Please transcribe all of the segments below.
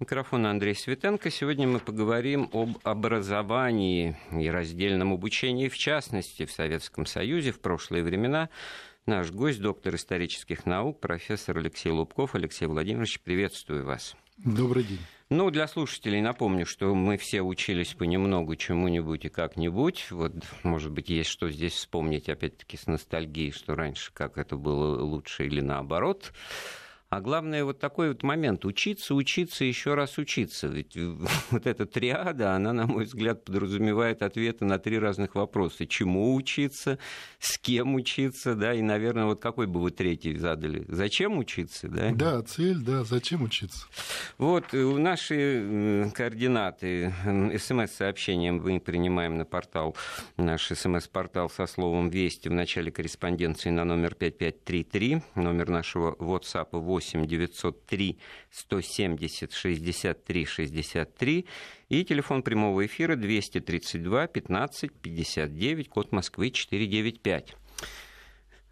Микрофон Андрей Святенко. Сегодня мы поговорим об образовании и раздельном обучении, в частности, в Советском Союзе в прошлые времена. Наш гость, доктор исторических наук, профессор Алексей Лубков. Алексей Владимирович, приветствую вас. Добрый день. Ну, для слушателей напомню, что мы все учились понемногу чему-нибудь и как-нибудь. Вот, может быть, есть что здесь вспомнить, опять-таки, с ностальгией, что раньше как это было лучше или наоборот. А главное, вот такой вот момент. Учиться, учиться, еще раз учиться. Ведь вот эта триада, она, на мой взгляд, подразумевает ответы на три разных вопроса. Чему учиться, с кем учиться, да, и, наверное, вот какой бы вы третий задали? Зачем учиться, да? Да, цель, да, зачем учиться. Вот, наши координаты, СМС-сообщения мы принимаем на портал, наш СМС-портал со словом «Вести» в начале корреспонденции на номер 5533, номер нашего WhatsApp 8-903-170-63-63 и телефон прямого эфира 232-15-59, код Москвы 495.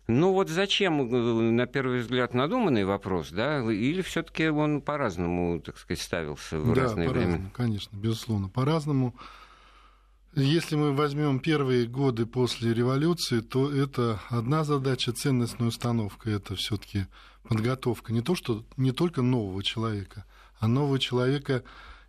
Ну вот зачем, на первый взгляд, надуманный вопрос, да? Или все-таки он по-разному, так сказать, ставился в разное время? Да, по-разному, конечно, безусловно, по-разному. Если мы возьмем первые годы после революции, то это одна задача, ценностная установка, это все-таки подготовка не только нового человека, а нового человека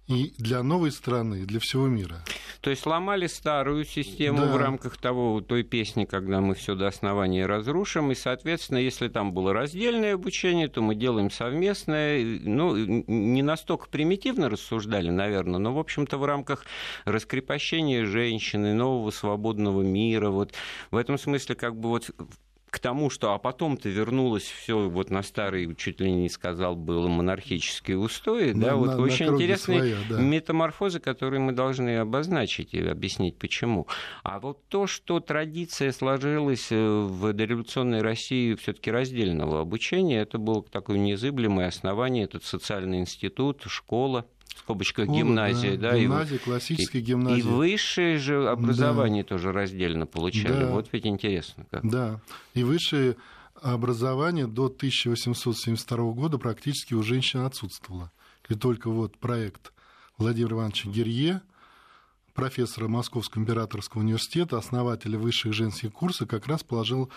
и для новой страны, и для всего мира. То есть ломали старую систему, да, в рамках той песни, когда мы все до основания разрушим, и, соответственно, если там было раздельное обучение, то мы делаем совместное. Ну, не настолько примитивно рассуждали, наверное, но, в общем-то, в рамках раскрепощения женщины, нового свободного мира, вот в этом смысле как бы вот... К тому, что а потом-то вернулось все вот на старые, чуть ли не сказал, было монархические устои. Да, вот очень интересные своя, да, метаморфозы, которые мы должны обозначить и объяснить, почему. А вот то, что традиция сложилась в дореволюционной России все-таки раздельного обучения, это было такое незыблемое основание, этот социальный институт, школа. Скобочка гимназия, да, гимназия, классическая гимназия. И высшее же образование, да, тоже раздельно получали. Да. Вот ведь интересно как. Да, и высшее образование до 1872 года практически у женщин отсутствовало. И только вот проект Владимира Ивановича Герье, профессора Московского императорского университета, основателя высших женских курсов, как раз положил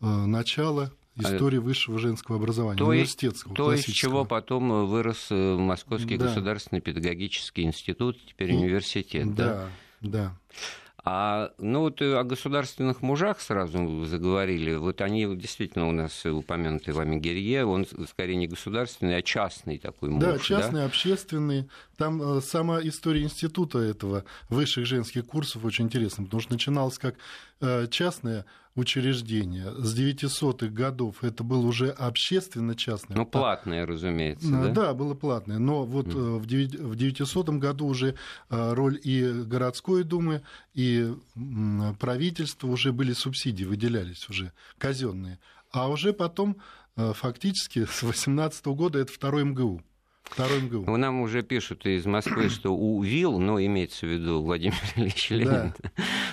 начало... История высшего женского образования, университетского, классического. То, из чего потом вырос Московский, да, государственный педагогический институт, теперь университет. Да, да, да. Ну вот о государственных мужах сразу заговорили. Вот они действительно у нас упомянуты вами Герье, он скорее не государственный, а частный такой муж. Да, частный, да? Общественный. Там сама история института этого высших женских курсов очень интересна, потому что начиналось как частное учреждение. С 900-х годов это было уже общественно-частное. Ну, платное, разумеется, да? Да, было платное. Но вот в 900-м году уже роль и городской думы, и правительства уже были субсидии, выделялись уже казенные. А уже потом, фактически, с 18-го года это второй МГУ. Нам уже пишут из Москвы, что у ВИЛ, имеется в виду Владимир Ильич Ленин, да,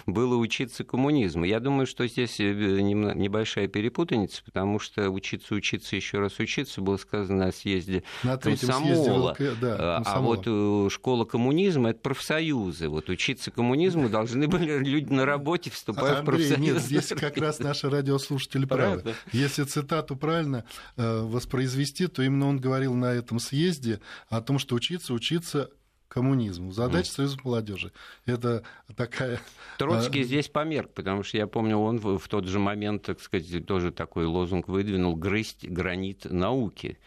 было учиться коммунизму. Я думаю, что здесь небольшая перепутаница, потому что учиться, еще раз учиться было сказано на съезде комсомола. А вот школа коммунизма — это профсоюзы. Вот учиться коммунизму должны были люди на работе, вступая в профсоюзы. Нет, здесь как раз наши радиослушатели правы. Если цитату правильно воспроизвести, то именно он говорил на этом съезде о том, что учиться коммунизму. Задача Союза молодежи. Это такая... Троцкий здесь померк, потому что я помню, он в тот же момент, так сказать, тоже такой лозунг выдвинул: «Грызть гранит науки».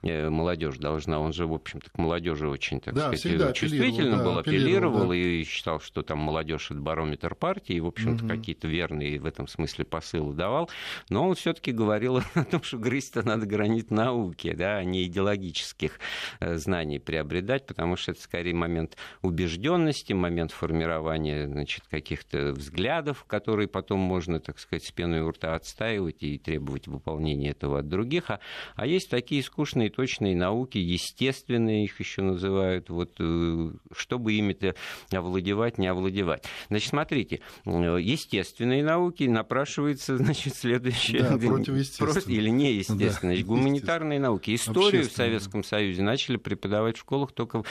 Молодежь должна, он же, в общем-то, к молодежи очень, так сказать, чувствительно был, апеллировал, да, и считал, что там молодежь — это барометр партии, и, в общем-то, какие-то верные в этом смысле посылы давал. Но он все-таки говорил о том, что грызть-то надо гранит науки, да, а не идеологических знаний приобретать, потому что это скорее момент убежденности, момент формирования, значит, каких-то взглядов, которые потом можно, так сказать, с пеной у рта отстаивать и требовать выполнения этого от других. А есть такие скучные самые точные науки, естественные их еще называют, вот, чтобы ими-то овладевать, не овладевать. Значит, смотрите, естественные науки напрашивается, значит, следующее. Да, противоестественные. Или неестественные. Значит, гуманитарные науки. Историю в Советском Союзе начали преподавать в школах только,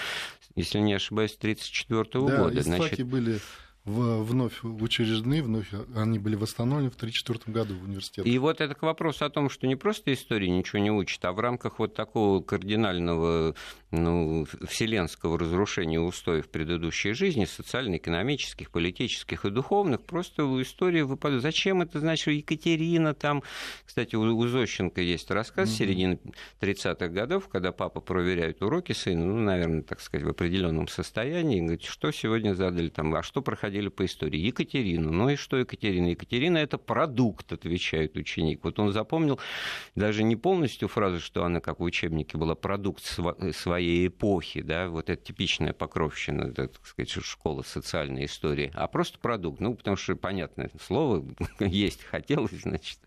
если не ошибаюсь, с 1934 года. Значит, были... вновь учреждены, вновь они были восстановлены в 1934 году в университете. И вот это к вопросу о том, что не просто истории ничего не учат, а в рамках вот такого кардинального, ну, вселенского разрушения устоев предыдущей жизни, социально-экономических, политических и духовных, просто история выпадает. Зачем это, значит, Екатерина там... Кстати, у Зощенко есть рассказ середины 30-х годов, когда папа проверяет уроки сына, ну, наверное, так сказать, в определенном состоянии, и говорит, что сегодня задали там, а что проходило по истории. Екатерину. Ну и что Екатерина? Екатерина — это продукт, отвечает ученик. Вот он запомнил даже не полностью фразу, что она, как в учебнике, была продукт своей эпохи, да, вот это типичная покровщина, да, так сказать, школа социальной истории, а просто продукт. Ну, потому что, понятное слово, есть хотелось, значит.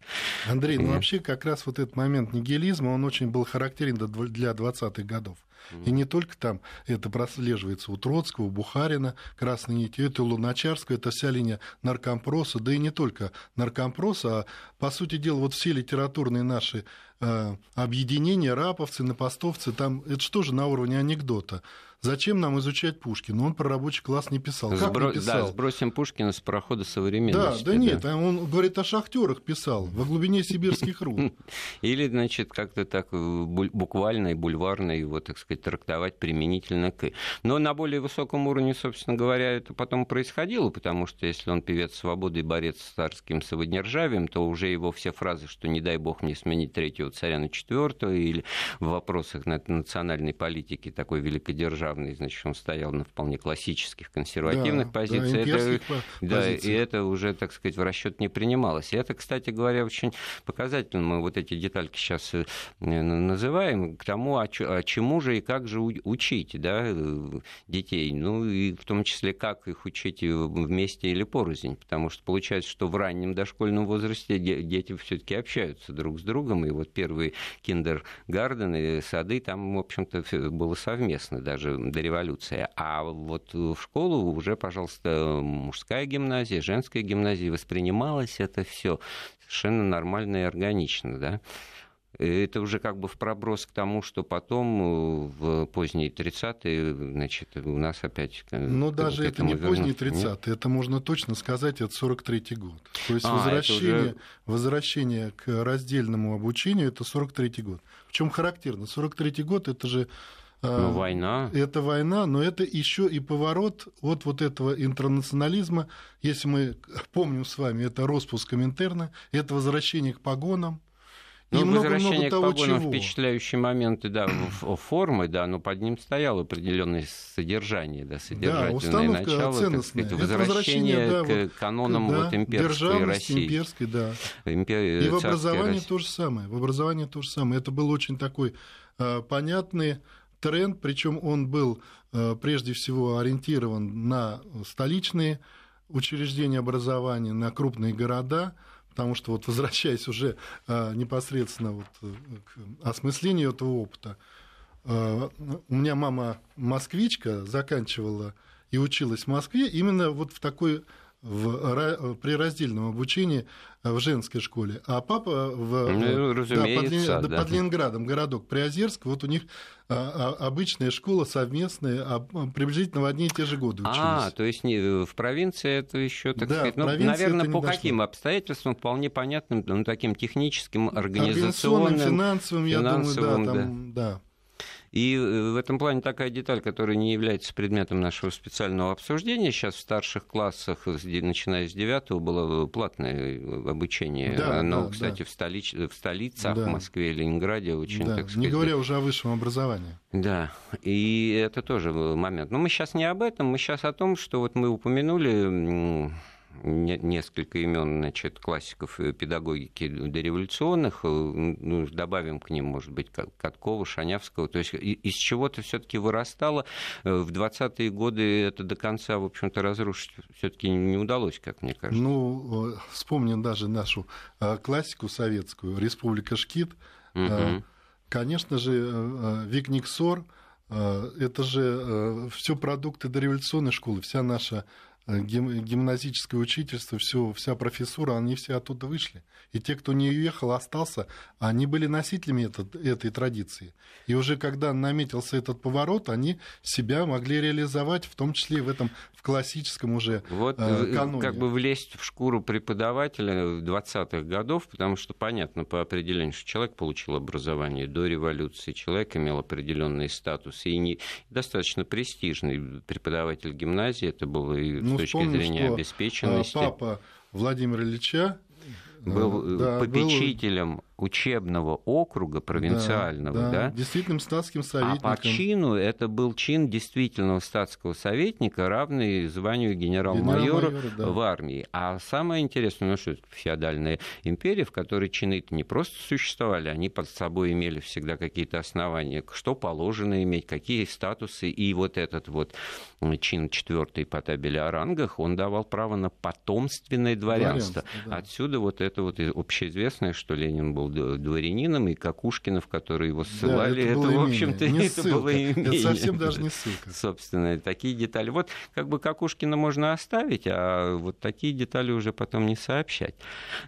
Андрей, ну вообще как раз вот этот момент нигилизма, он очень был характерен для 20-х годов. И не только там, это прослеживается у Троцкого, у Бухарина, красной нитью, это у Луначарского, это вся линия наркомпроса, да и не только наркомпроса, а, по сути дела, вот все литературные наши объединения, раповцы, напостовцы, там, это что же на уровне анекдота? Зачем нам изучать Пушкина? Он про рабочий класс не писал. Не писал? Да, сбросим Пушкина с парохода современности. Да, да нет, он, говорит, о шахтерах писал во глубине сибирских руд. Или, значит, как-то так буквально и бульварно его, так сказать, трактовать применительно к... Но на более высоком уровне, собственно говоря, это потом происходило, потому что если он певец свободы и борец с царским самодержавием, то уже его все фразы, что «не дай бог мне сменить третьего царя на четвертого», или в вопросах национальной политики такой великодержавной, значит, он стоял на вполне классических консервативных позициях. И это уже, так сказать, в расчет не принималось. И это, кстати говоря, очень показательно. Мы вот эти детальки сейчас называем к тому, чему же и как же учить, да, детей. Ну, и в том числе, как их учить вместе или порознь. Потому что получается, что в раннем дошкольном возрасте дети все-таки общаются друг с другом. И вот первые киндергардены, сады, там, в общем-то, было совместно даже до революции. А вот в школу уже, пожалуйста, мужская гимназия, женская гимназия, воспринималось это все совершенно нормально и органично, да. Это уже как бы в проброс к тому, что потом в поздние 30-е, значит, у нас опять... Но даже это не поздние 30-е, это можно точно сказать, это 43-й год. То есть возвращение к раздельному обучению, это 43-й год. В чем характерно? 43-й год, это же... Ну, война. Это война, но это еще и поворот от вот этого интернационализма. Если мы помним с вами, это распуск Коминтерна, это возвращение к погонам. Ну, возвращение к погонам, впечатляющие моменты, да, формы, да, но под ним стояло определенное содержание, да, содержательное начало, ценностная. Так сказать, возвращение к канонам вот имперской России. Имперской, да. И в образовании России. То же самое, в образовании то же самое. Это был очень такой понятный тренд, причем он был прежде всего ориентирован на столичные учреждения образования, на крупные города, потому что, вот, возвращаясь уже непосредственно вот к осмыслению этого опыта, у меня мама москвичка, заканчивала и училась в Москве именно вот в такой... при раздельном обучении в женской школе, а папа под Ленинградом, городок Приозерск, вот у них обычная школа совместная, приблизительно в одни и те же годы учились. То есть в провинции это еще, так сказать, ну, наверное, по каким обстоятельствам, вполне понятным, ну, таким техническим, организационным, финансовым, я думаю, да. И в этом плане такая деталь, которая не является предметом нашего специального обсуждения. Сейчас в старших классах, начиная с 9-го, было платное обучение. Оно, кстати, в столицах, в Москве и Ленинграде очень, так сказать... Не говоря уже о высшем образовании. Да, и это тоже момент. Но мы сейчас не об этом, мы сейчас о том, что вот мы упомянули... несколько имен, значит, классиков педагогики дореволюционных, ну, добавим к ним, может быть, Каткова, Шанявского, то есть из чего-то все-таки вырастало. В 20-е годы это до конца, в общем-то, разрушить все-таки не удалось, как мне кажется. Ну, вспомним даже нашу классику советскую, «Республика Шкид», Конечно же, Вик-Никсор – это же все продукты дореволюционной школы, вся наша гимназическое учительство, вся профессура, они все оттуда вышли. И те, кто не уехал, остался, они были носителями этой традиции. И уже когда наметился этот поворот, они себя могли реализовать, в том числе и в классическом уже каноне. Как бы влезть в шкуру преподавателя 20-х годов, потому что понятно по определению, что человек получил образование до революции, человек имел определенный статус, и достаточно престижный преподаватель гимназии, это было и с точки зрения обеспеченности. Папа Владимира Ильича был попечителем учебного округа провинциального, да? Действительным статским советником. А по чину это был чин действительного статского советника, равный званию генерал-майора в армии. А самое интересное, что это феодальная империя, в которой чины-то не просто существовали, они под собой имели всегда какие-то основания, что положено иметь, какие статусы. И вот этот вот чин 4 по табели о рангах, он давал право на потомственное дворянство. Отсюда вот это вот общеизвестное, что Ленин был дворянином, и Кокушкинов, которые его ссылали, это в общем-то, это было имение. Это совсем даже не ссылка. Собственно, такие детали. Вот как бы Кокушкина можно оставить, а вот такие детали уже потом не сообщать.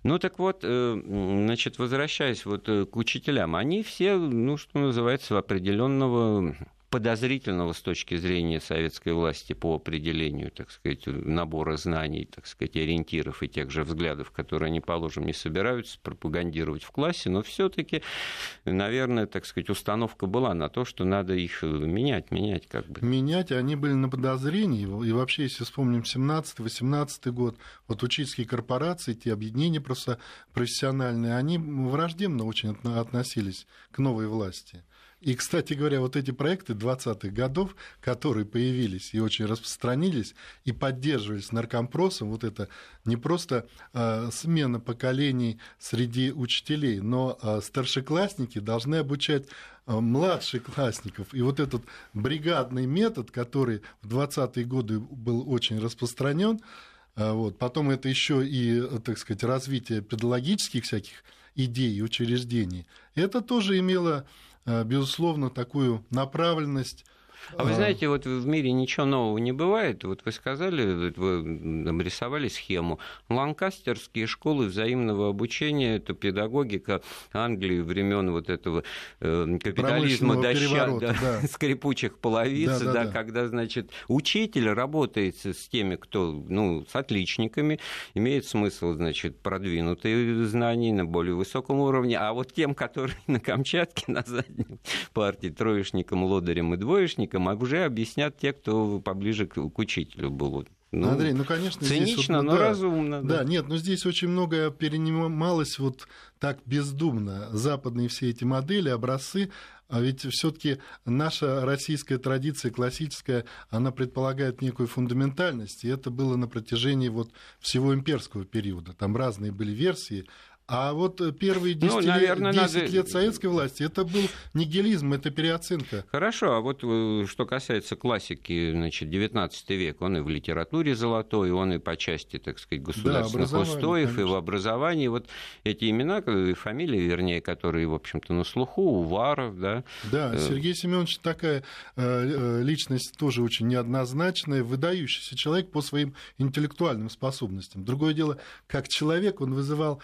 Ну, так вот, значит, возвращаясь вот к учителям, они все, ну, что называется, определенного подозрительного с точки зрения советской власти по определению, так сказать, набора знаний, так сказать, ориентиров и тех же взглядов, которые они, положим, не собираются пропагандировать в классе, но все-таки, наверное, так сказать, установка была на то, что надо их менять как бы. Менять, они были на подозрении, и вообще, если вспомним 17-18 год, вот учительские корпорации, те объединения просто профессиональные, они враждебно очень относились к новой власти. И, кстати говоря, вот эти проекты 20-х годов, которые появились и очень распространились, и поддерживались наркомпросом, вот это не просто смена поколений среди учителей, но старшеклассники должны обучать младшеклассников. И вот этот бригадный метод, который в 20-е годы был очень распространен, вот, потом это еще и, так сказать, развитие педагогических всяких идей и учреждений, это тоже имело, безусловно, такую направленность. А вы знаете, вот в мире ничего нового не бывает. Вот вы сказали, вы нарисовали схему. Ланкастерские школы взаимного обучения, это педагогика Англии времен вот этого капитализма скрипучих половиц, когда, значит, учитель работает с теми, кто, ну, с отличниками, имеет смысл, значит, продвинутые знания на более высоком уровне, а вот тем, которые на Камчатке, на задней партии, троечникам, лодырям и двоечникам, а уже объяснят те, кто поближе к учителю был. Ну, Андрей, ну, конечно, цинично, здесь но разумно. Да, нет, но здесь очень многое перенималось вот так бездумно. Западные все эти модели, образцы, а ведь все-таки наша российская традиция классическая, она предполагает некую фундаментальность, и это было на протяжении вот всего имперского периода. Там разные были версии. А вот первые 10 лет советской власти, это был нигилизм, это переоценка. Хорошо, а вот что касается классики, значит, 19 век, он и в литературе золотой, он и по части, так сказать, государственных устоев, и в образовании. Вот эти имена, фамилии, вернее, которые, в общем-то, на слуху, Уваров, да? Да, Сергей Семенович такая личность тоже очень неоднозначная, выдающийся человек по своим интеллектуальным способностям. Другое дело, как человек он вызывал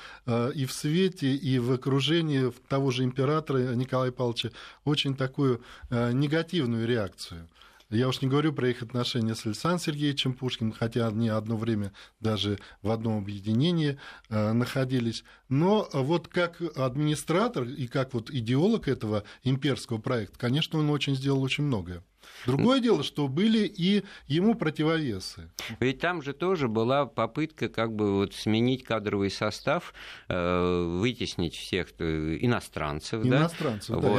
и в свете, и в окружении того же императора Николая Павловича очень такую негативную реакцию. Я уж не говорю про их отношения с Александром Сергеевичем Пушкиным, хотя они одно время даже в одном объединении находились. Но вот как администратор и как вот идеолог этого имперского проекта, конечно, он сделал очень многое. Другое дело, что были и ему противовесы. Ведь там же тоже была попытка как бы вот сменить кадровый состав, вытеснить всех иностранцев. Да?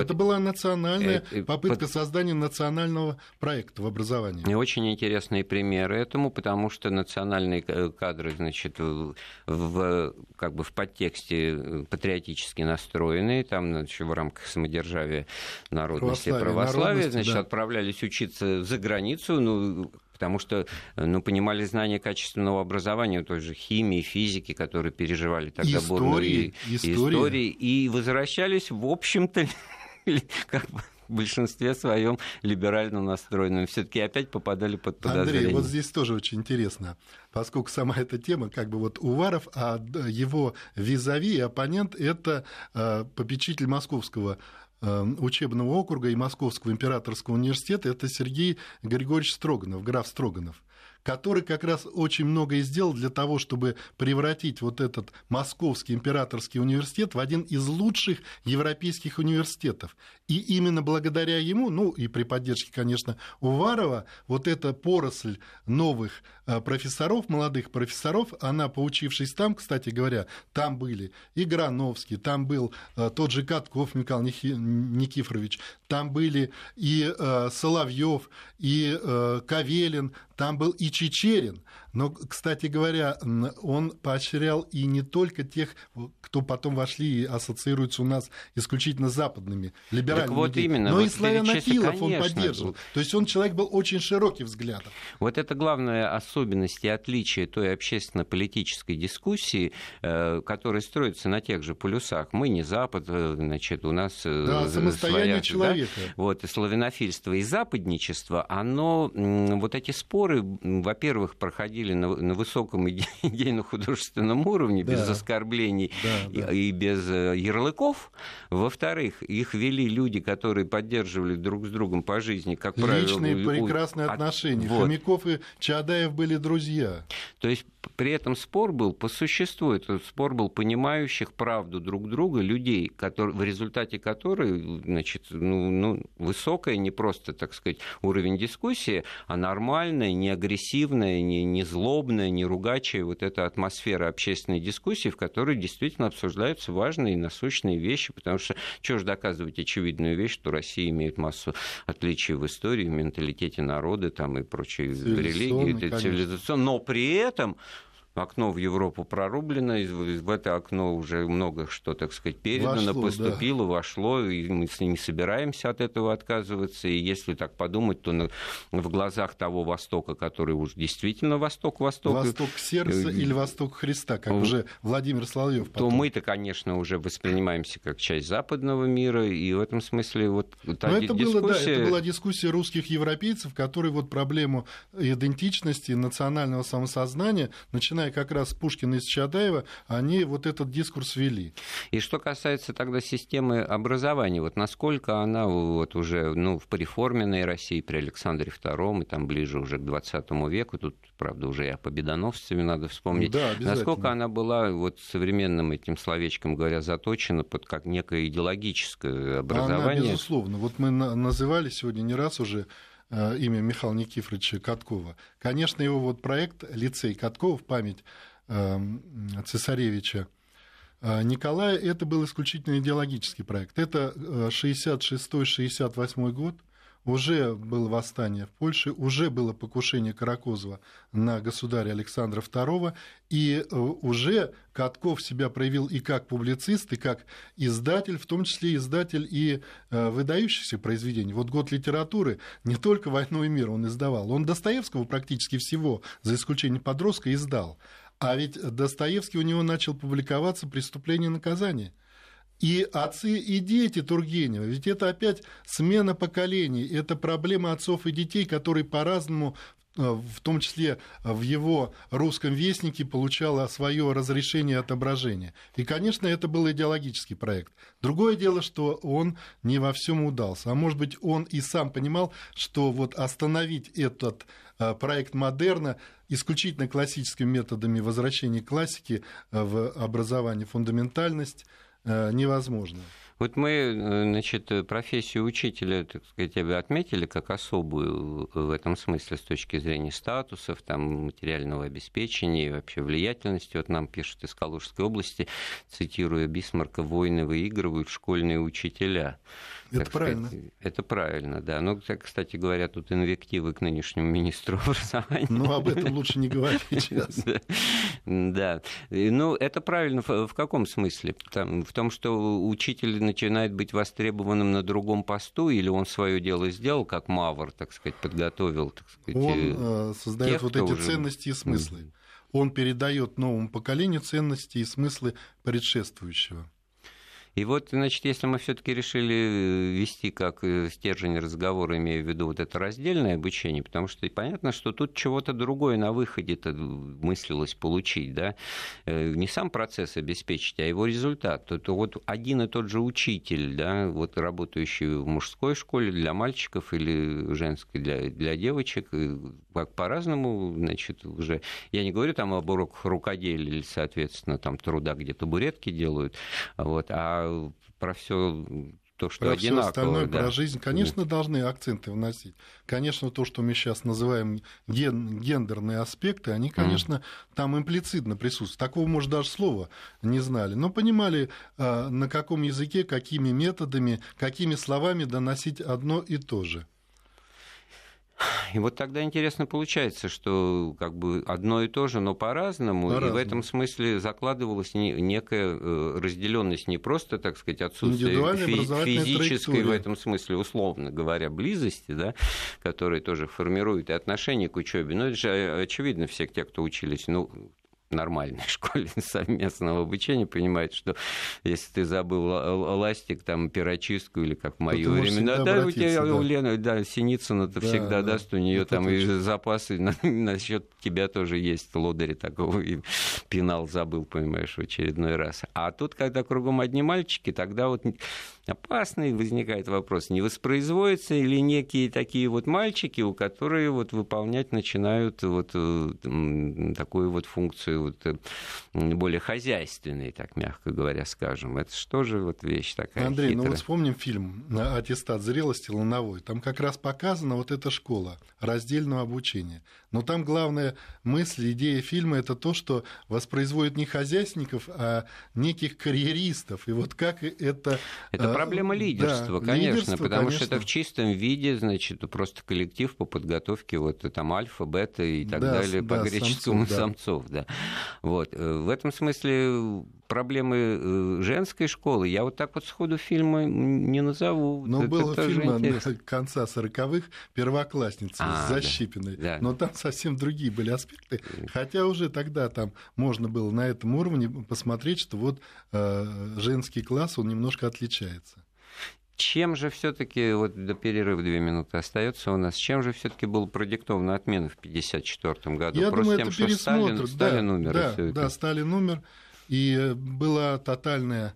Это была национальная попытка создания национального проекта в образовании. Очень интересные примеры этому, потому что национальные кадры, значит, как бы в подтексте патриотически настроенные, там, значит, в рамках самодержавия, народности и православия, значит, отправлялись учиться за границу, потому что, понимали знания качественного образования, той же химии, физики, которые переживали тогда бурную историю, и возвращались, в общем-то, были как бы в большинстве своем либерально настроенными. Все-таки опять попадали под подозрение. Андрей, вот здесь тоже очень интересно, поскольку сама эта тема, как бы вот Уваров, а его визави и оппонент — это попечитель Московского учебного округа и Московского императорского университета, это Сергей Григорьевич Строганов, граф Строганов, который как раз очень многое сделал для того, чтобы превратить вот этот Московский императорский университет в один из лучших европейских университетов. И именно благодаря ему, ну и при поддержке, конечно, Уварова, вот эта поросль новых профессоров, молодых профессоров, она, поучившись там, кстати говоря, там были и Грановский, там был тот же Катков Михаил Никифорович, там были и Соловьев, и Кавелин, там был и Чичерин, но, кстати говоря, он поощрял и не только тех, кто потом вошли и ассоциируются у нас исключительно с западными либеральными, вот именно, но вот и славянофилов он поддерживал. То есть он человек был очень широкий взглядом. Вот это главная особенность и отличие той общественно-политической дискуссии, которая строится на тех же полюсах. Мы не Запад, значит, у нас... Да, самостояние своя, человека. Да? Вот, и славянофильство, и западничество, оно, вот эти споры, во-первых, проходили на высоком идейно-художественном уровне, да, без оскорблений, да, да. И без ярлыков. Во-вторых, их вели люди, которые поддерживали друг с другом по жизни, как правило... Личные прекрасные отношения. Вот. Хомяков и Чаадаев были друзья. То есть при этом спор был по существу. Этот спор был понимающих правду друг друга людей, которые, в результате которой, значит, высокая, не просто, так сказать, уровень дискуссии, а нормальная, не агрессивная, не злобная, не ругачая вот эта атмосфера общественной дискуссии, в которой действительно обсуждаются важные и насущные вещи, потому что чего же доказывать очевидную вещь, что Россия имеет массу отличий в истории, в менталитете народа там, и прочей религии, цивилизационно, но при этом... Окно в Европу прорублено, в это окно уже много что, так сказать, передано, вошло, поступило, да. Вошло, и мы не собираемся от этого отказываться. И если так подумать, то в глазах того Востока, который уж действительно Восток... Восток сердца или Восток Христа, как уже Владимир Соловьев потом. То мы-то, конечно, уже воспринимаемся как часть западного мира, и в этом смысле вот та дискуссия... это была дискуссия русских европейцев, которые вот проблему идентичности, национального самосознания, начиная как раз Пушкина и Чаадаева, они вот этот дискурс вели. И что касается тогда системы образования, вот насколько она вот уже в пореформенной России при Александре II и там ближе уже к 20 веку, тут, правда, уже и о победоносцами надо вспомнить, да, насколько она была вот современным этим словечком говоря заточена под как некое идеологическое образование. Она, безусловно. Вот мы называли сегодня не раз уже имя Михаила Никифоровича Каткова. Конечно, его вот проект «Лицей Каткова» в память цесаревича Николая, это был исключительно идеологический проект. Это 1966-1968 год, уже было восстание в Польше, уже было покушение Каракозова на государя Александра II, и уже Катков себя проявил и как публицист, и как издатель, в том числе издатель и выдающихся произведений. Вот «Год литературы», не только «Войну и мир» он издавал, он Достоевского практически всего, за исключением «Подростка», издал. А ведь Достоевский, у него начал публиковаться «Преступление и наказание». И «Отцы и дети» Тургенева, ведь это опять смена поколений, это проблема отцов и детей, которые по-разному, в том числе в его «Русском вестнике», получала свое разрешение и отображение. И, конечно, это был идеологический проект. Другое дело, что он не во всем удался, а может быть, он и сам понимал, что вот остановить этот проект модерна исключительно классическими методами возвращения классики в образование, фундаментальность, невозможно. Вот мы, значит, профессию учителя, так сказать, отметили как особую в этом смысле с точки зрения статусов, там, материального обеспечения и вообще влиятельности. Вот нам пишут из Калужской области, цитируя Бисмарка, «Войны выигрывают школьные учителя». Это правильно. Сказать, это правильно, да. Ну, кстати говоря, тут инвективы к нынешнему министру образования. Ну, об этом лучше не говорить сейчас. Да. Ну, это правильно в каком смысле? В том, что учитель начинает быть востребованным на другом посту, или он свое дело сделал, как Мавр, так сказать, подготовил, так сказать. Он создает вот эти ценности и смыслы. Он передает новому поколению ценности и смыслы предшествующего. И вот, значит, если мы все-таки решили вести как стержень разговора, имею в виду вот это раздельное обучение, потому что понятно, что тут чего-то другое на выходе-то мыслилось получить, да, не сам процесс обеспечить, а его результат. То вот один и тот же учитель, да, вот работающий в мужской школе для мальчиков или женской для девочек, как по-разному, значит, уже, я не говорю там об уроках рукоделия или, соответственно, там труда, где табуретки делают, вот, а про все то, что про одинаково. Все остальное, да. Про жизнь, конечно, должны акценты вносить. Конечно, то, что мы сейчас называем гендерные аспекты, они, конечно, там имплицитно присутствуют. Такого, может, даже слова не знали. Но понимали, на каком языке, какими методами, какими словами доносить одно и то же. И вот тогда интересно получается, что как бы одно и то же, но по-разному. И в этом смысле закладывалась некая разделенность, не просто, так сказать, отсутствие физической, в этом смысле, условно говоря, близости, да, которая тоже формирует и отношение к учебе. Но это же очевидно, все те, кто учились, ну, нормальной школе совместного обучения понимает, что если ты забыл ластик, там, перочистку или как в мои времена, да, у тебя, да. У Лены, да, Синицына-то, да, всегда, да, даст, у нее там и запасы насчет тебя тоже есть, лодыря такого, и пенал забыл, понимаешь, в очередной раз. А тут, когда кругом одни мальчики, тогда вот опасный возникает вопрос, не воспроизводятся ли некие такие вот мальчики, у которых вот выполнять начинают вот такую вот функцию вот более хозяйственный, так мягко говоря, скажем. Это что же вот вещь такая, Андрей, хитрая. Ну вот вспомним фильм «Аттестат зрелости» Лановой. Там как раз показана вот эта школа раздельного обучения. Но там главная мысль, идея фильма — это то, что воспроизводят не хозяйственников, а неких карьеристов. И вот как это... Это проблема лидерства, да, конечно, лидерство, потому конечно. Что это в чистом виде, значит, просто коллектив по подготовке вот там альфа, бета и так, да, далее, да, по греческому самцов, да. Вот. В этом смысле проблемы женской школы я вот так вот сходу фильма не назову. Но было фильма конца 40-х «Первоклассница» с Защипиной. Да. Но там совсем другие были аспекты. Хотя уже тогда там можно было на этом уровне посмотреть, что вот женский класс, он немножко отличается. Чем же все-таки, вот до перерыва 2 минуты остается у нас, чем же все-таки было продиктовано отмена в 1954 году? Я просто думаю, тем, это что пересмотр. Сталин умер. Да, Сталин умер, и была тотальная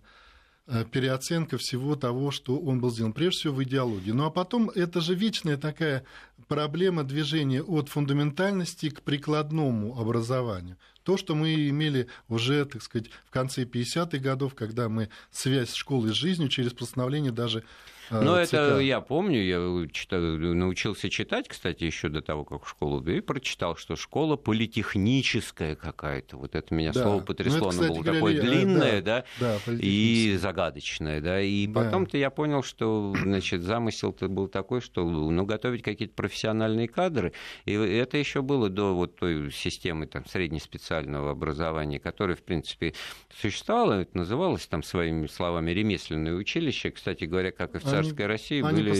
переоценка всего того, что он был сделан, прежде всего в идеологии. Ну а потом это же вечная такая проблема движения от фундаментальности к прикладному образованию. То, что мы имели уже, так сказать, в конце 50-х годов, когда мы связь школы с жизнью через постановление даже... Ну, это я помню, я научился читать, кстати, еще до того, как в школу, и прочитал, что школа политехническая какая-то. Вот это меня, да, слово потрясло, оно было такое длинное, да и загадочное, да. И потом-то я понял, что, значит, замысел-то был такой, что, ну, готовить какие-то профессиональные кадры, и это еще было до вот той системы там среднеспециального образования, которая, в принципе, существовала, это называлось там своими словами ремесленное училище, кстати говоря, как и в царской России были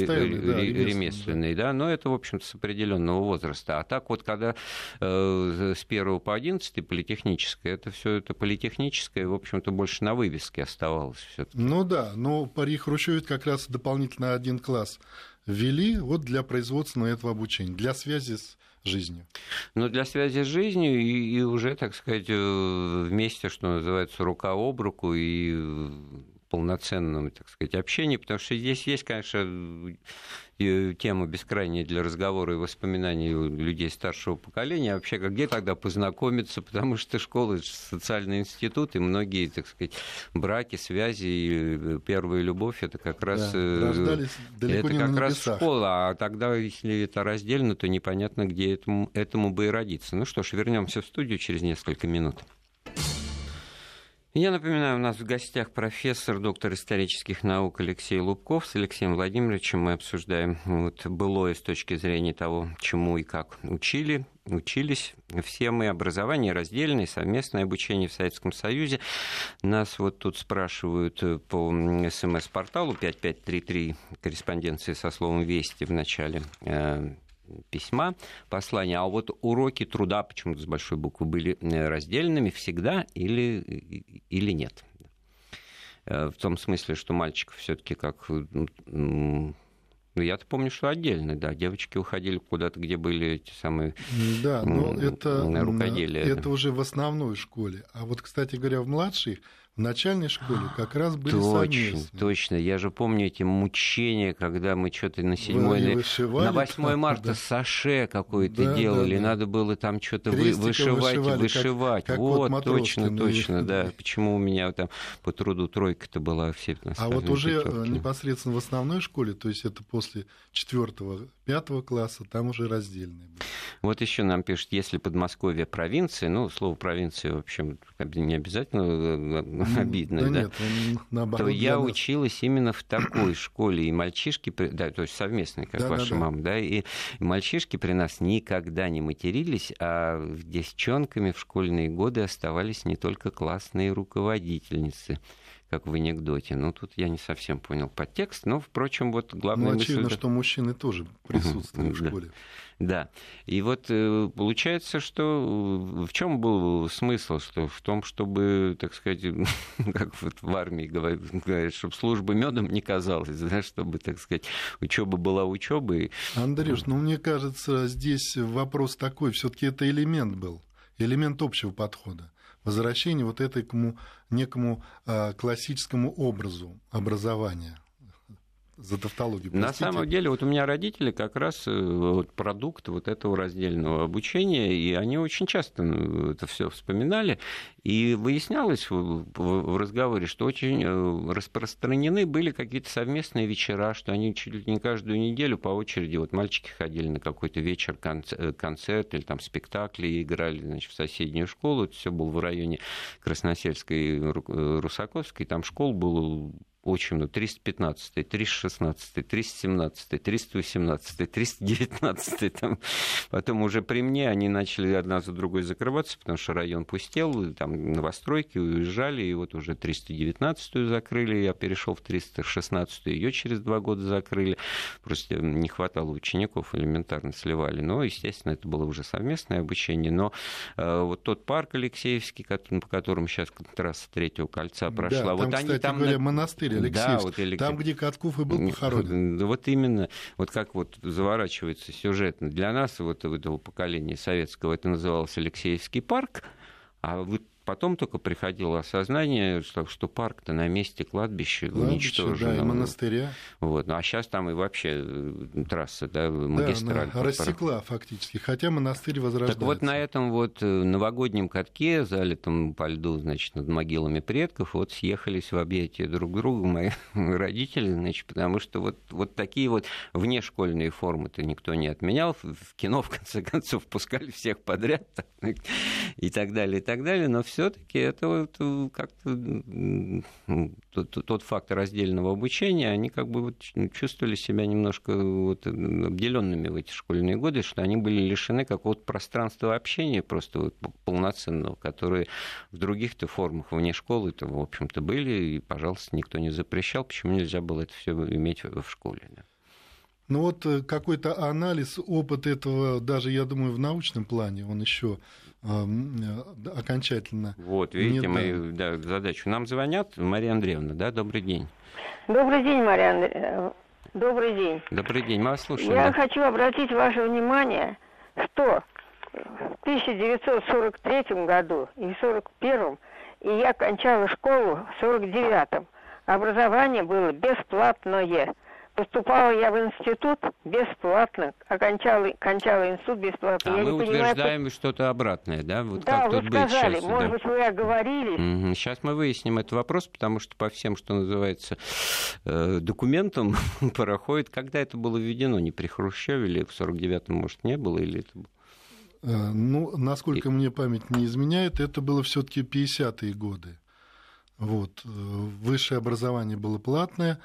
ремесленные, да, но это, в общем-то, с определенного возраста. А так вот, когда с 1 по 11 политехническое, это все это политехническое, в общем-то, больше на вывеске оставалось все-таки. Ну да, но при Хрущеве как раз дополнительно один класс ввели вот для производственного этого обучения, для связи с жизнью. Ну, для связи с жизнью и уже, так сказать, вместе, что называется, рука об руку и... полноценном, так сказать, общении, потому что здесь есть, конечно, тема бескрайняя для разговора и воспоминаний людей старшего поколения, вообще, где тогда познакомиться, потому что школа — это социальный институт, и многие, так сказать, браки, связи, и первая любовь — это как раз, это как раз школа, а тогда, если это раздельно, то непонятно, где этому бы и родиться. Ну что ж, вернемся в студию через несколько минут. Я напоминаю, у нас в гостях профессор, доктор исторических наук Алексей Лубков. С Алексеем Владимировичем мы обсуждаем вот былое с точки зрения того, чему и как учились все мы, образование раздельное, совместное обучение в Советском Союзе. Нас вот тут спрашивают по СМС-порталу 5533, корреспонденции со словом «Вести» в начале письма, послания. А вот уроки труда почему-то с большой буквы были раздельными всегда или нет? в том смысле, что мальчиков все-таки как... Я-то помню, что отдельно, да, девочки уходили куда-то, где были эти самые рукоделия. Это уже в основной школе. А вот, кстати говоря, в младшей, в начальной школе как раз были совместные. Точно, я же помню эти мучения, когда мы что-то на 8 марта саше какое-то делали, надо было там что-то вышивать. Как вот, точно, да. Почему у меня там по труду тройка-то была все на самом деле. А вот уже непосредственно в основной школе, то есть это после 4-5 класса, там уже раздельные были. Вот еще нам пишут, если Подмосковье провинция, слово провинция, в общем, не обязательно обидно, то я училась именно в такой школе, и мальчишки, то есть совместной, как ваша мама, да, и мальчишки при нас никогда не матерились, а девчонками в школьные годы оставались не только классные руководительницы, как в анекдоте. Тут я не совсем понял подтекст, но, впрочем, вот главное... очевидно, что мужчины тоже присутствуют в школе. Да. И вот получается, что в чем был смысл? Что в том, чтобы, так сказать, как вот в армии говорят, чтобы служба медом не казалась, да, чтобы, так сказать, учеба была учебой. Андрюш, мне кажется, здесь вопрос такой, все-таки это элемент был, элемент общего подхода. Возвращение вот этой некому классическому образу образования. За тавтологию. Простите. На самом деле, вот у меня родители как раз продукт вот этого раздельного обучения, и они очень часто это все вспоминали, и выяснялось в разговоре, что очень распространены были какие-то совместные вечера, что они чуть ли не каждую неделю по очереди, вот мальчики ходили на какой-то вечер, концерт или там спектакли, играли, в соседнюю школу, это все было в районе Красносельской, Русаковской, там школ было... очень много, 315-й, 316-й, 317-й, 318-й, 319-й. Потом уже при мне они начали одна за другой закрываться, потому что район пустел, там новостройки уезжали, и вот уже 319-ю закрыли, я перешел в 316-ю, ее через 2 года закрыли. Просто не хватало учеников, элементарно сливали. Но, естественно, это было уже совместное обучение. Но вот тот парк Алексеевский, по которому сейчас трасса Третьего кольца прошла, да, вот они там... Говоря, монастырь. Да, там, где Катков и был похоронен. Вот именно, вот как вот заворачивается сюжет. Для нас, вот этого поколения советского, это называлось Алексеевский парк, а вот потом только приходило осознание, что парк-то на месте кладбища уничтожен. Да, и монастыря. Вот. А сейчас там и вообще трасса, магистраль. Да, рассекла фактически, хотя монастырь возрождается. Так вот на этом новогоднем катке, залитом по льду, над могилами предков, съехались в объятия друг друга мои родители, потому что вот такие внешкольные формы-то никто не отменял. В кино, в конце концов, пускали всех подряд и так далее, но все-таки это как-то тот факт раздельного обучения, они как бы чувствовали себя немножко обделенными в эти школьные годы, что они были лишены какого-то пространства общения просто полноценного, которые в других-то формах вне школы-то, в общем-то, были, и, пожалуйста, никто не запрещал, почему нельзя было это все иметь в школе. Да. Какой-то анализ, опыт этого, даже, я думаю, в научном плане, он еще окончательно... видите, задачу. Нам звонят, Мария Андреевна, да? Добрый день. Добрый день, Мария Андреевна. Добрый день. Добрый день, мы вас слушаем. Я хочу обратить ваше внимание, что в 1943 году и в 1941, и я кончала школу в 1949, образование было бесплатное. Поступала я в институт бесплатно, кончала институт бесплатно. А я мы утверждаем что-то обратное, да? Да, вы сказали, сейчас, может быть, вы оговорились. Угу. Сейчас мы выясним этот вопрос, потому что по всем, что называется, документам проходит. Когда это было введено? Не при Хрущеве или в 49-м, может, не было? Или это было? Насколько мне память не изменяет, это было все-таки 50-е годы. Высшее образование было платное,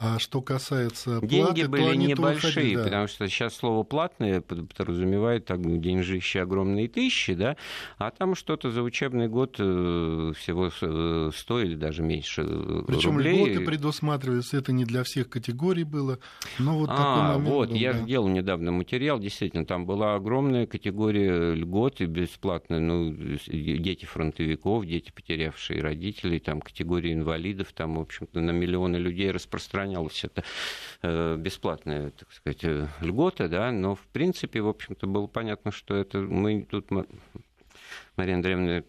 А что касается платы, деньги были небольшие, да. Потому что сейчас слово «платное» подразумевает так, деньжище огромные тысячи, да, а там что-то за учебный год всего 100 или даже меньше рублей. Причем льготы предусматривались, это не для всех категорий было. Но вот такой момент был, я же делал недавно материал, действительно, там была огромная категория льгот и бесплатная, ну, дети фронтовиков, дети потерявшие родителей, там категория инвалидов, там, в общем-то, на миллионы людей распространялись. Это бесплатная, так сказать, льгота, да, но в принципе, в общем-то, было понятно, что это мы тут, Мария Андреевна,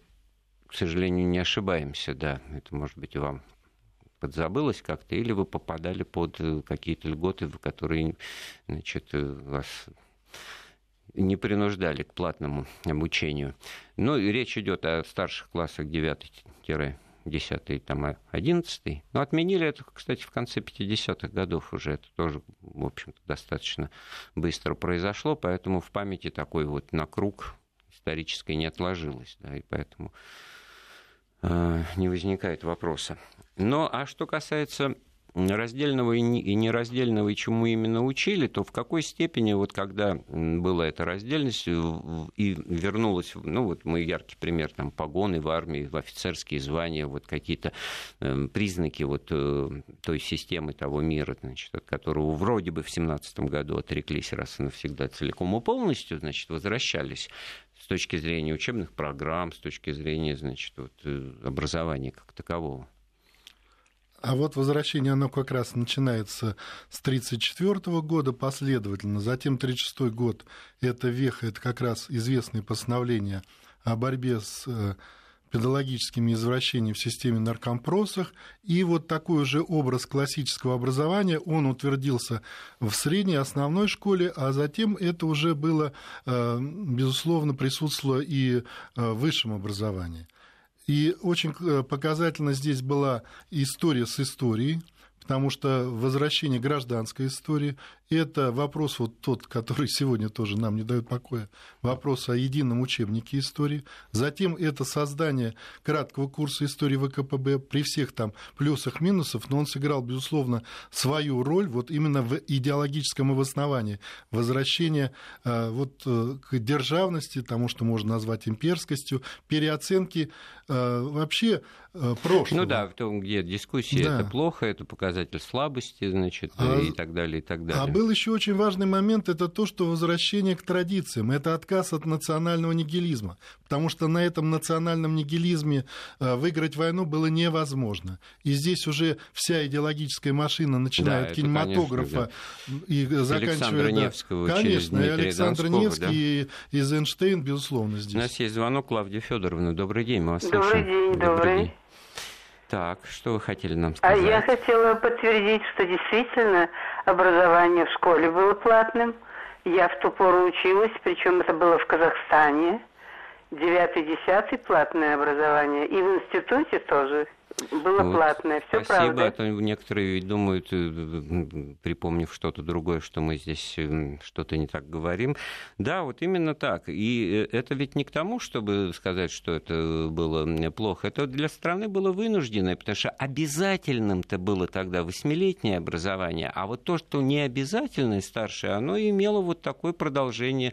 к сожалению, не ошибаемся, да, это, может быть, вам подзабылось как-то, или вы попадали под какие-то льготы, которые, значит, вас не принуждали к платному обучению. Ну, и речь идет о старших классах 9-10. 10-й, там, 11-й. Но отменили это, кстати, в конце 50-х годов уже. Это тоже, в общем-то, достаточно быстро произошло, поэтому в памяти такой вот на круг исторической не отложилось, да, и поэтому не возникает вопроса. Но, а что касается раздельного и нераздельного, и чему именно учили, то в какой степени, вот когда была эта раздельность и вернулась, ну вот мой яркий пример, там погоны в армии, в офицерские звания, вот какие-то признаки вот той системы, того мира, значит, от которого вроде бы в 1917 году отреклись раз и навсегда целиком и полностью, значит, возвращались с точки зрения учебных программ, с точки зрения, значит, вот, образования как такового. А вот возвращение, оно как раз начинается с 1934 года последовательно, затем 1936 год, это веха, это как раз известные постановления о борьбе с педагогическими извращениями в системе наркомпросах, и вот такой же образ классического образования, он утвердился в средней, основной школе, а затем это уже было, безусловно, присутствовало и в высшем образовании. И очень показательно здесь была история с историей, потому что возвращение гражданской истории – это вопрос вот тот, который сегодня тоже нам не дает покоя, вопрос о едином учебнике истории. Затем это создание краткого курса истории ВКПБ при всех там плюсах, минусах, но он сыграл, безусловно, свою роль вот именно в идеологическом обосновании возвращения вот к державности, тому, что можно назвать имперскостью, переоценки вообще прошлого. Ну да, в том, где дискуссия, да. Это плохо, это показатель слабости, значит, и так далее, и так далее. А был еще очень важный момент, это то, что возвращение к традициям, это отказ от национального нигилизма, потому что на этом национальном нигилизме выиграть войну было невозможно. И здесь уже вся идеологическая машина, начиная от кинематографа, конечно, да. И заканчивая... Александра Невского, да, через Дмитрия Донского, Александр Невский, да. И Эйнштейн, безусловно, здесь. У нас есть звонок, Клавдия Федоровна, добрый день, мы вас слушаем. Добрый день. Так, что вы хотели нам сказать? А я хотела подтвердить, что действительно образование в школе было платным. Я в ту пору училась, причем это было в Казахстане. 9-10 платное образование. И в институте тоже было вот, платное. Все правда. А то некоторые ведь думают, припомнив что-то другое, что мы здесь что-то не так говорим. Да, вот именно так. И это ведь не к тому, чтобы сказать, что это было плохо. Это для страны было вынужденное, потому что обязательным-то было тогда 8-летнее образование. А вот то, что не обязательное старшее, оно имело вот такое продолжение.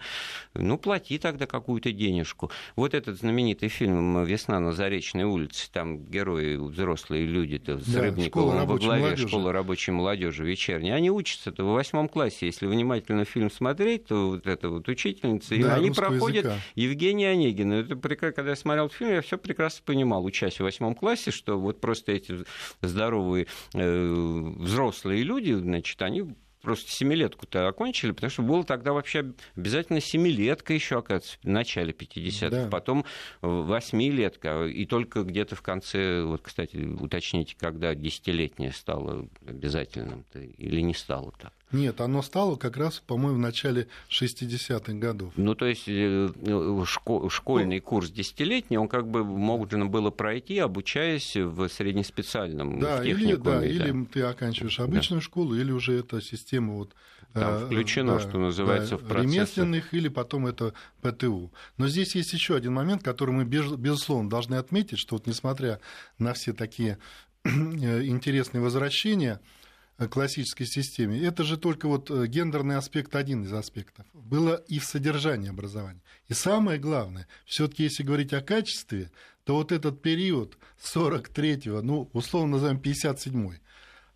Ну, плати тогда какую-то денежку. Вот этот знаменитый фильм «Весна на Заречной улице», там герои, взрослые люди, да, с Рыбниковым во главе молодежи. Школы рабочей молодежи вечерней, они учатся-то в 8 классе, если внимательно фильм смотреть, то вот эта вот учительница, да, и они проходят языка. Евгения Онегина. Это прекрасно, когда я смотрел фильм, я все прекрасно понимал, учась в 8 классе, что вот просто эти здоровые взрослые люди, значит, они просто 7-летку-то окончили, потому что было тогда вообще обязательно 7-летка еще, оказывается, в начале 50-х, да. Потом 8-летка, и только где-то в конце, вот, кстати, уточните, когда 10-летняя стала обязательным или не стала так. Нет, оно стало как раз, по-моему, в начале 60-х годов. Ну, то есть школьный курс 10-летний, он как бы можно было пройти, обучаясь в среднеспециальном, да, в техникуме. Да, или ты оканчиваешь обычную, да, школу, или уже эта система... Вот, там включено, да, что называется, да, в процессе. Ремесленных, или потом это ПТУ. Но здесь есть еще один момент, который мы, безусловно, должны отметить, что вот несмотря на все такие интересные возвращения... классической системе. Это же только вот гендерный аспект, один из аспектов. Было и в содержании образования. И самое главное, все-таки если говорить о качестве, то вот этот период 43-го, ну, условно назовем 57-й.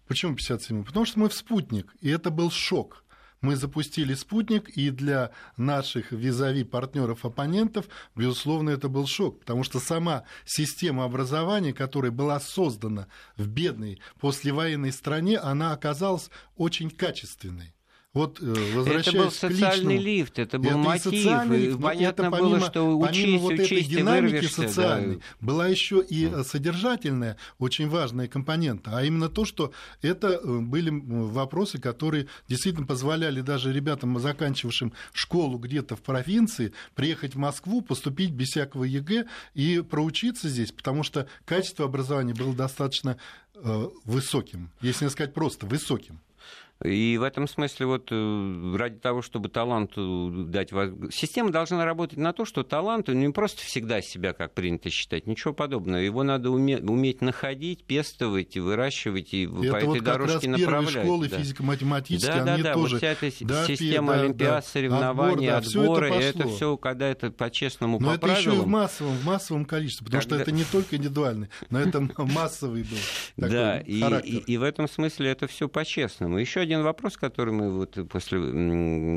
Почему 57-й? Потому что мы в спутник, и это был шок. Мы запустили спутник, и для наших визави партнеров-оппонентов, безусловно, это был шок, потому что сама система образования, которая была создана в бедной послевоенной стране, она оказалась очень качественной. Вот, это был социальный лифт, это был мотив, и понятно было, что учись, и вырвешься. Да. Была еще и содержательная, очень важная компонента, а именно то, что это были вопросы, которые действительно позволяли даже ребятам, заканчивавшим школу где-то в провинции, приехать в Москву, поступить без всякого ЕГЭ и проучиться здесь, потому что качество образования было достаточно высоким, если не сказать просто высоким. И в этом смысле вот ради того, чтобы таланту дать... Система должна работать на то, что талант не просто всегда себя, как принято считать, ничего подобного. Его надо уметь находить, пестовать, выращивать и по этой вот дорожке направлять. Это школы, да, физико-математические, они тоже... Да-да-да, вот вся эта система олимпиад, соревнований, отборы, это все, когда это по-честному, по правилам. Но это еще и в массовом количестве, потому что это не только индивидуальный, но это массовый был такой характер. Да, и в этом смысле это все по-честному. Еще один вопрос, который мы вот после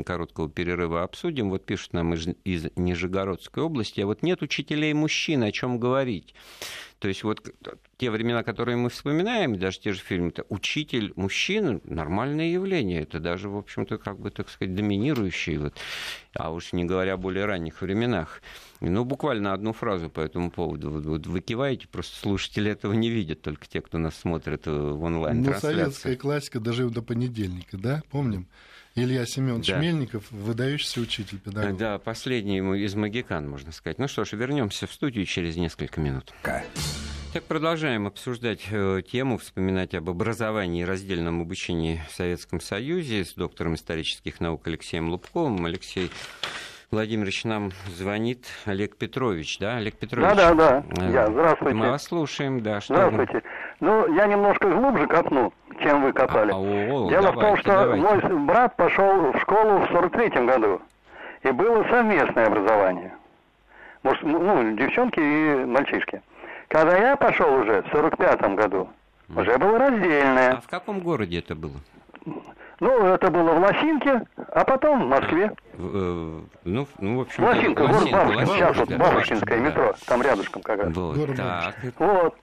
короткого перерыва обсудим. Вот пишут нам из Нижегородской области: а вот нет учителей мужчин, о чем говорить? То есть вот те времена, которые мы вспоминаем, даже те же фильмы, это учитель мужчина — нормальное явление, это даже, в общем-то, как бы, так сказать, доминирующий, вот. А уж не говоря о более ранних временах. Ну, буквально одну фразу по этому поводу. Вот вы киваете, просто слушатели этого не видят, только те, кто нас смотрит в онлайн-трансляции. Ну, советская классика «Доживем до понедельника», да, помним? Илья Семенович, да, Мельников, выдающийся учитель педагог. Да, последний из «Могикан», можно сказать. Ну что ж, вернемся в студию через несколько минут. Так, продолжаем обсуждать тему, вспоминать об образовании и раздельном обучении в Советском Союзе с доктором исторических наук Алексеем Лубковым. Алексей Владимирович, нам звонит Олег Петрович, да? Олег Петрович. Да. Здравствуйте. Мы вас слушаем, да. Здравствуйте. Ну, я немножко глубже копну, чем вы копали. Дело в том, что мой брат пошел в школу в 43-м году, и было совместное образование. Ну, девчонки и мальчишки. Когда я пошел уже в 45-м году, уже было раздельное. А в каком городе это было? Ну, это было в Лосинке, а потом в Москве. Ну, в общем... Лосинка, город Бабушкин, сейчас вот Бабушкинское метро, там рядышком как раз. Вот.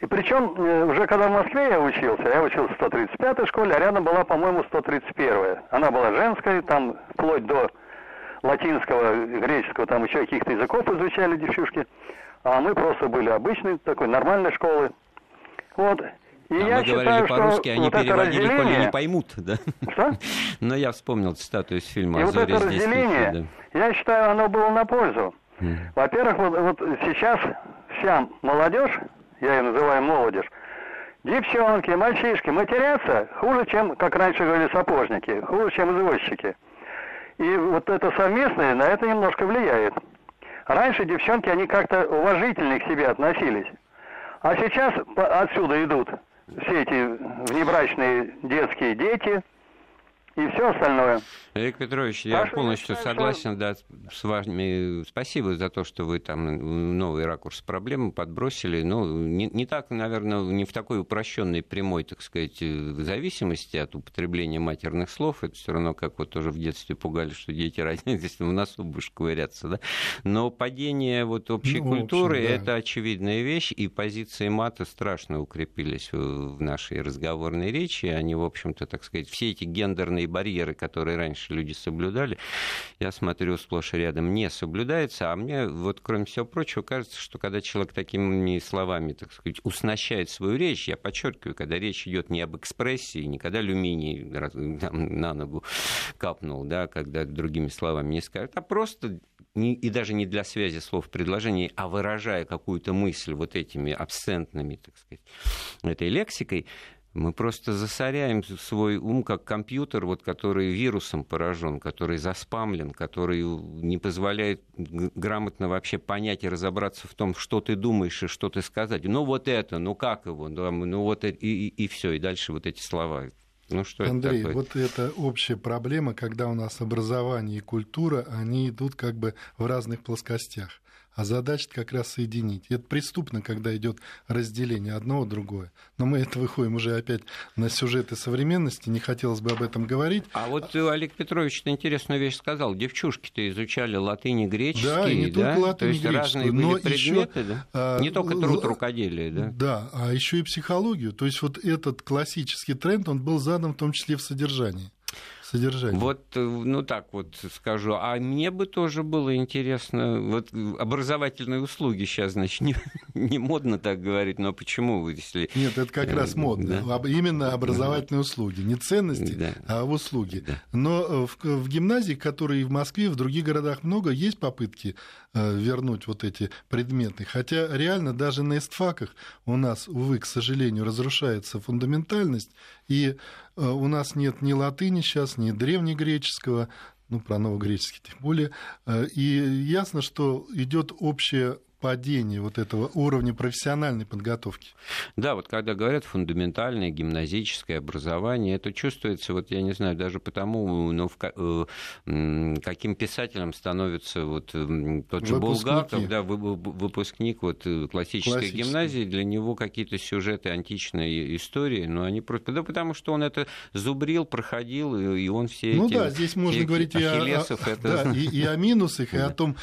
И причем, уже когда в Москве я учился в 135-й школе, а рядом была, по-моему, 131-я. Она была женская, там вплоть до латинского, греческого, там еще каких-то языков изучали девчушки. А мы просто были обычной, такой нормальной школы. Вот. И я считаю, что вот это разделение... Мы говорили по-русски, они переводили, коли не поймут, да? Что? Но я вспомнил цитату из фильма «О зоре здесь тихие». И вот это разделение, я считаю, оно было на пользу. Во-первых, вот сейчас вся молодежь, я ее называю молодежь, девчонки, мальчишки, матерятся хуже, чем, как раньше говорили, сапожники, хуже, чем извозчики. И вот это совместное на это немножко влияет. Раньше девчонки, они как-то уважительно к себе относились. А сейчас отсюда идут все эти внебрачные детские дети и все остальное. Олег Петрович, я полностью согласен, да, с вами. Спасибо за то, что вы там новый ракурс проблемы подбросили. Ну, не так, наверное, не в такой упрощенной прямой, так сказать, зависимости от употребления матерных слов. Это все равно, как вот тоже в детстве пугали, что дети родились, в носу будешь ковыряться, да. Но падение вот общей культуры, в общем, да, это очевидная вещь, и позиции мата страшно укрепились в нашей разговорной речи. Они, в общем-то, так сказать, все эти гендерные барьеры, которые раньше люди соблюдали, я смотрю, сплошь и рядом не соблюдается. А мне, вот, кроме всего прочего, кажется, что когда человек такими словами, так сказать, уснащает свою речь, я подчеркиваю, когда речь идет не об экспрессии, не когда алюминий на ногу капнул, да, когда другими словами не скажет, а просто, и даже не для связи слов в предложении, а выражая какую-то мысль вот этими абсцентными, так сказать, этой лексикой, Мы просто засоряем свой ум, как компьютер, вот, который вирусом поражен, который заспамлен, который не позволяет грамотно вообще понять и разобраться в том, что ты думаешь и что ты сказать. Ну вот это, ну как его, ну вот это, и все, и дальше вот эти слова. Ну, что Андрей, это такое? Вот это общая проблема, когда у нас образование и культура, они идут как бы в разных плоскостях. А задача как раз соединить. И это преступно, когда идет разделение одного другое. Но мы это выходим уже опять на сюжеты современности, не хотелось бы об этом говорить. А вот Олег Петрович интересную вещь сказал. Девчушки-то изучали латынь и греческий. Да, и не только латынь и греческий. Разные были предметы, еще, да? Не только труд рукоделия. Да, а еще и психологию. То есть вот этот классический тренд, он был задан в том числе в содержании. Вот, ну так вот скажу. А мне бы тоже было интересно, вот образовательные услуги сейчас, значит, не модно так говорить, но почему вы, если... Нет, это как раз модно, да? Именно образовательные услуги, не ценности, да, а услуги. Да. Но в гимназии, которые в Москве, в других городах много, есть попытки вернуть вот эти предметы. Хотя реально даже на эстфаках у нас, увы, к сожалению, разрушается фундаментальность, и у нас нет ни латыни сейчас, ни древнегреческого, ну, про новогреческий тем более. И ясно, что идет общее падение вот этого уровня профессиональной подготовки. Да, вот когда говорят фундаментальное гимназическое образование, это чувствуется, вот я не знаю, даже потому, но каким писателем становится вот тот же Булгаков, да, выпускник вот классической гимназии, для него какие-то сюжеты античной истории, но они просто... Да потому что он это зубрил, проходил, и он все эти... Ну да, здесь можно говорить и о минусах, и о том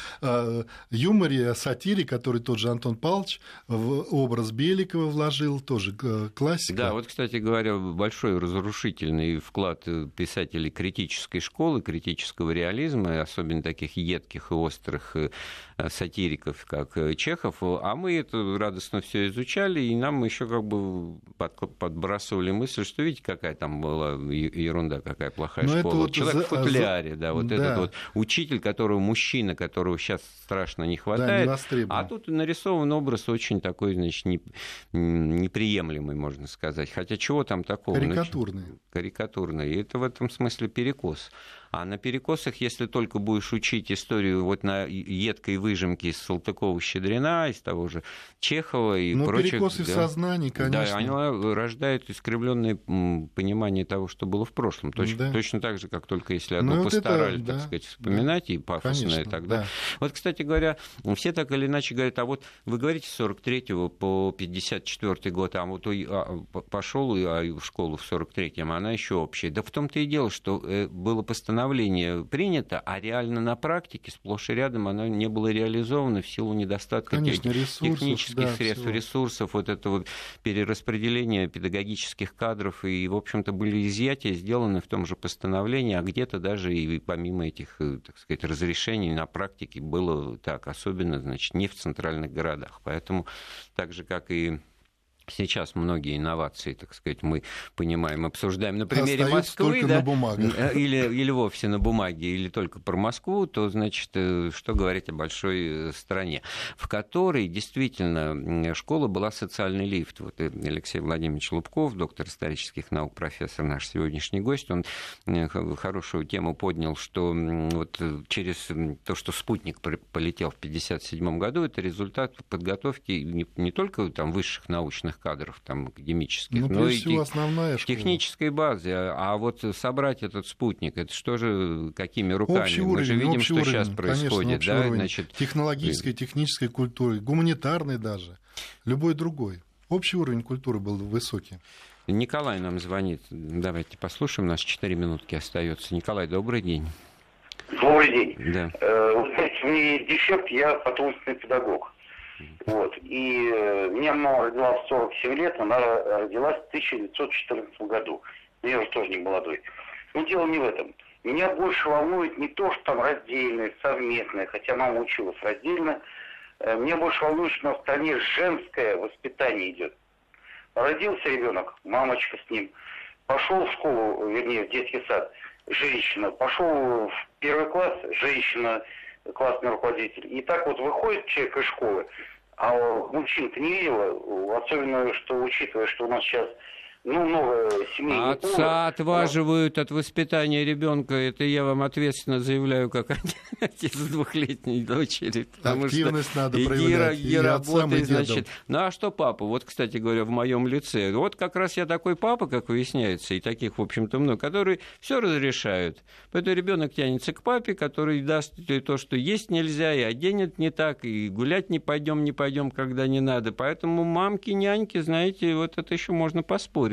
юморе, о сатире, который тот же Антон Павлович в образ Беликова вложил, тоже классика. Да, вот, кстати говоря, большой разрушительный вклад писателей критической школы, критического реализма, особенно таких едких и острых сатириков, как Чехов. А мы это радостно все изучали, и нам еще как бы подбрасывали мысль, что видите, какая там была ерунда, какая плохая но школа. Вот человек в футляре, да, вот да, этот вот учитель, которого мужчина, которого сейчас страшно не хватает. Да, а тут нарисован образ очень такой, значит, неприемлемый, можно сказать. Хотя чего там такого? Карикатурный. Карикатурный. И это в этом смысле перекос. А на перекосах, если только будешь учить историю вот на едкой выжимке из Салтыкова-Щедрина, из того же Чехова и но прочих... Но перекосы, да, в сознании, конечно. Да, они рождают искривленное понимание того, что было в прошлом. Да. Точно так же, как только если одно ну, постарались, вот это, так да, сказать, вспоминать, да, и пафосное тогда. Да. Вот, кстати говоря, все так или иначе говорят, а вот вы говорите с 43-го по 54-й год, а вот пошел в школу в 43-м, а она еще общая. Да в том-то и дело, что было постановление, принято, а реально на практике сплошь и рядом оно не было реализовано в силу недостатка технических средств, всего. Ресурсов, вот это вот перераспределение педагогических кадров, и, в общем-то, были изъятия сделаны в том же постановлении, а где-то даже и помимо этих, так сказать, разрешений на практике было так, особенно, значит, не в центральных городах. Поэтому так же, как и сейчас многие инновации, так сказать, мы понимаем, обсуждаем на примере Москвы, да, на или вовсе на бумаге, или только про Москву, то, значит, что говорить о большой стране, в которой действительно школа была социальный лифт. Вот Алексей Владимирович Лубков, доктор исторических наук, профессор, наш сегодняшний гость, он хорошую тему поднял, что вот через то, что спутник полетел в 1957 году, это результат подготовки не только там высших научных кадров там, академических, но и технической базы. А вот собрать этот спутник, это что же, какими руками? Общий мы уровень, же видим, что уровень сейчас происходит. Конечно, да? Значит, технологической, технической культуры, гуманитарной даже, любой другой. Общий уровень культуры был высокий. Николай нам звонит. Давайте послушаем, у нас 4 минутки остается. Николай, добрый день. Добрый день. Да. Вы знаете, у меня есть дефект, я потомственный педагог. Вот. И меня мама родилась в 47 лет, она родилась в 1914 году. Я уже тоже не молодой. Но дело не в этом. Меня больше волнует не то, что там раздельное, совместное, хотя мама училась раздельно. Меня больше волнует, что у нас в стране женское воспитание идет. Родился ребенок, мамочка с ним. Пошел в школу, вернее, в детский сад, женщина. Пошел в первый класс, женщина, классный руководитель. И так вот выходит человек из школы, а мужчин-то не видела, особенно что учитывая, что у нас сейчас ну, новая семейная... Отца отваживают от воспитания ребенка. Это я вам ответственно заявляю, как отец двухлетней дочери. Активность надо проявлять. И отцам, и дедам. Ну, а что папа? Вот, кстати говоря, в моем лице. Вот как раз я такой папа, как выясняется, и таких, в общем-то, много, которые все разрешают. Поэтому ребенок тянется к папе, который даст то, что есть нельзя, и оденет не так, и гулять не пойдем, когда не надо. Поэтому мамки, няньки, знаете, вот это еще можно поспорить.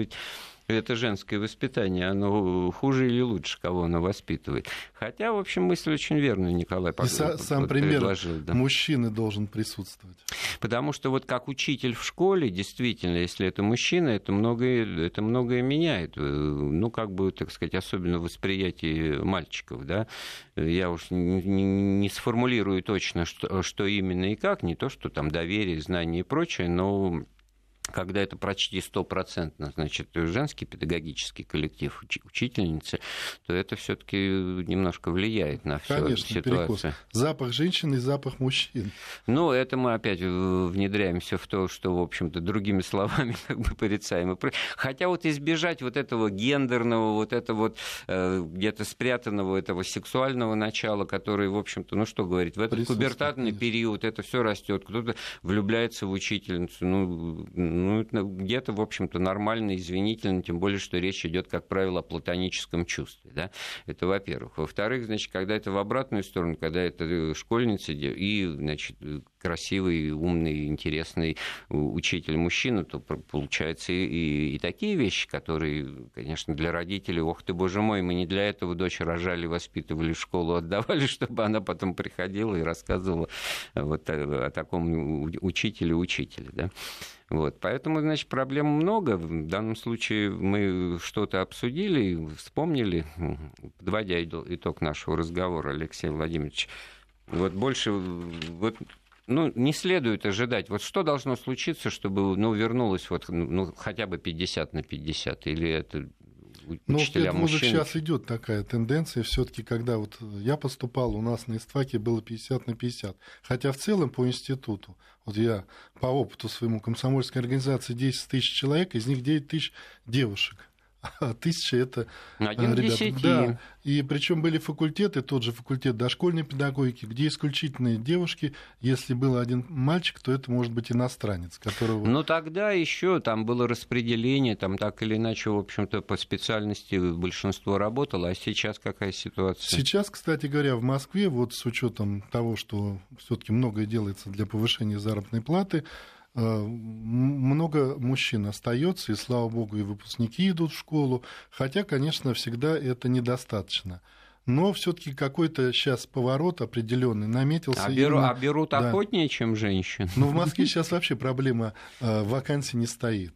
Это женское воспитание, оно хуже или лучше, кого оно воспитывает. Хотя, в общем, мысль очень верная, Николай Павлович предложил. И сам пример, да, мужчины должен присутствовать. Потому что вот как учитель в школе, действительно, если это мужчина, это многое меняет. Ну, как бы, так сказать, особенно восприятие мальчиков, да. Я уж не сформулирую точно, что именно и как, не то, что там доверие, знание и прочее, но... Когда это почти 100%, значит, женский педагогический коллектив, учительницы, то это все-таки немножко влияет на всю конечно, ситуацию. Перекос. Запах женщины и запах мужчин. Ну, это мы опять внедряемся в то, что, в общем-то, другими словами, как бы порицаемо. Хотя вот избежать вот этого гендерного, вот этого вот где-то спрятанного, этого сексуального начала, который, в общем-то, ну что говорить, в этот пубертатный период это все растет, кто-то влюбляется в учительницу, ну, где-то, в общем-то, нормально, извинительно, тем более, что речь идет, как правило, о платоническом чувстве, да, это во-первых. Во-вторых, значит, когда это в обратную сторону, когда это школьница и, значит, красивый, умный, интересный учитель-мужчина, то получается и такие вещи, которые, конечно, для родителей, ох ты, боже мой, мы не для этого дочь рожали, воспитывали, в школу отдавали, чтобы она потом приходила и рассказывала вот о таком учителе, да. Вот. Поэтому, значит, проблем много. В данном случае мы что-то обсудили, вспомнили, подводя итог нашего разговора, Алексей Владимирович. Вот больше... Вот... Ну, не следует ожидать. Вот что должно случиться, чтобы, ну, вернулось вот, ну, хотя бы 50/50? Или это учителя мужчин? Ну, сейчас идет такая тенденция. Все-таки, когда вот я поступал, у нас на истфаке было 50/50. Хотя в целом по институту, вот я по опыту своему комсомольской организации 10 тысяч человек, из них 9 тысяч девушек. А 1000 это 1 к 10. Да. И причем были факультеты, тот же факультет дошкольной педагогики, где исключительные девушки. Если был один мальчик, то это может быть иностранец, которого. Ну тогда еще там было распределение, там так или иначе, в общем-то, по специальности большинство работало. А сейчас какая ситуация? Сейчас, кстати говоря, в Москве, вот с учетом того, что все-таки многое делается для повышения заработной платы. Много мужчин остается, и, слава богу, и выпускники идут в школу, хотя, конечно, всегда это недостаточно. Но все-таки какой-то сейчас поворот определенный наметился. Берут охотнее, чем женщин. Но в Москве сейчас вообще проблема вакансий не стоит.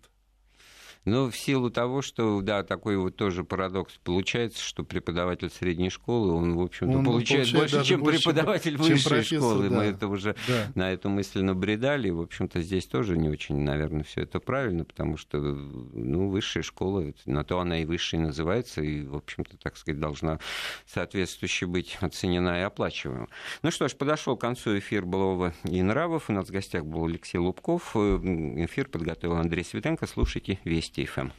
Но в силу того, что, да, такой вот тоже парадокс получается, что преподаватель средней школы, он, в общем-то, получает больше, чем преподаватель высшей школы. Да. Мы это уже на эту мысль набредали, и, в общем-то, здесь тоже не очень, наверное, все это правильно, потому что, ну, высшая школа, на то она и высшей называется, и, в общем-то, так сказать, должна соответствующе быть оценена и оплачиваема. Ну что ж, подошел к концу эфир «Былого и нравов». У нас в гостях был Алексей Лубков. Эфир подготовил Андрей Святенко. Слушайте «Вести». Стефан.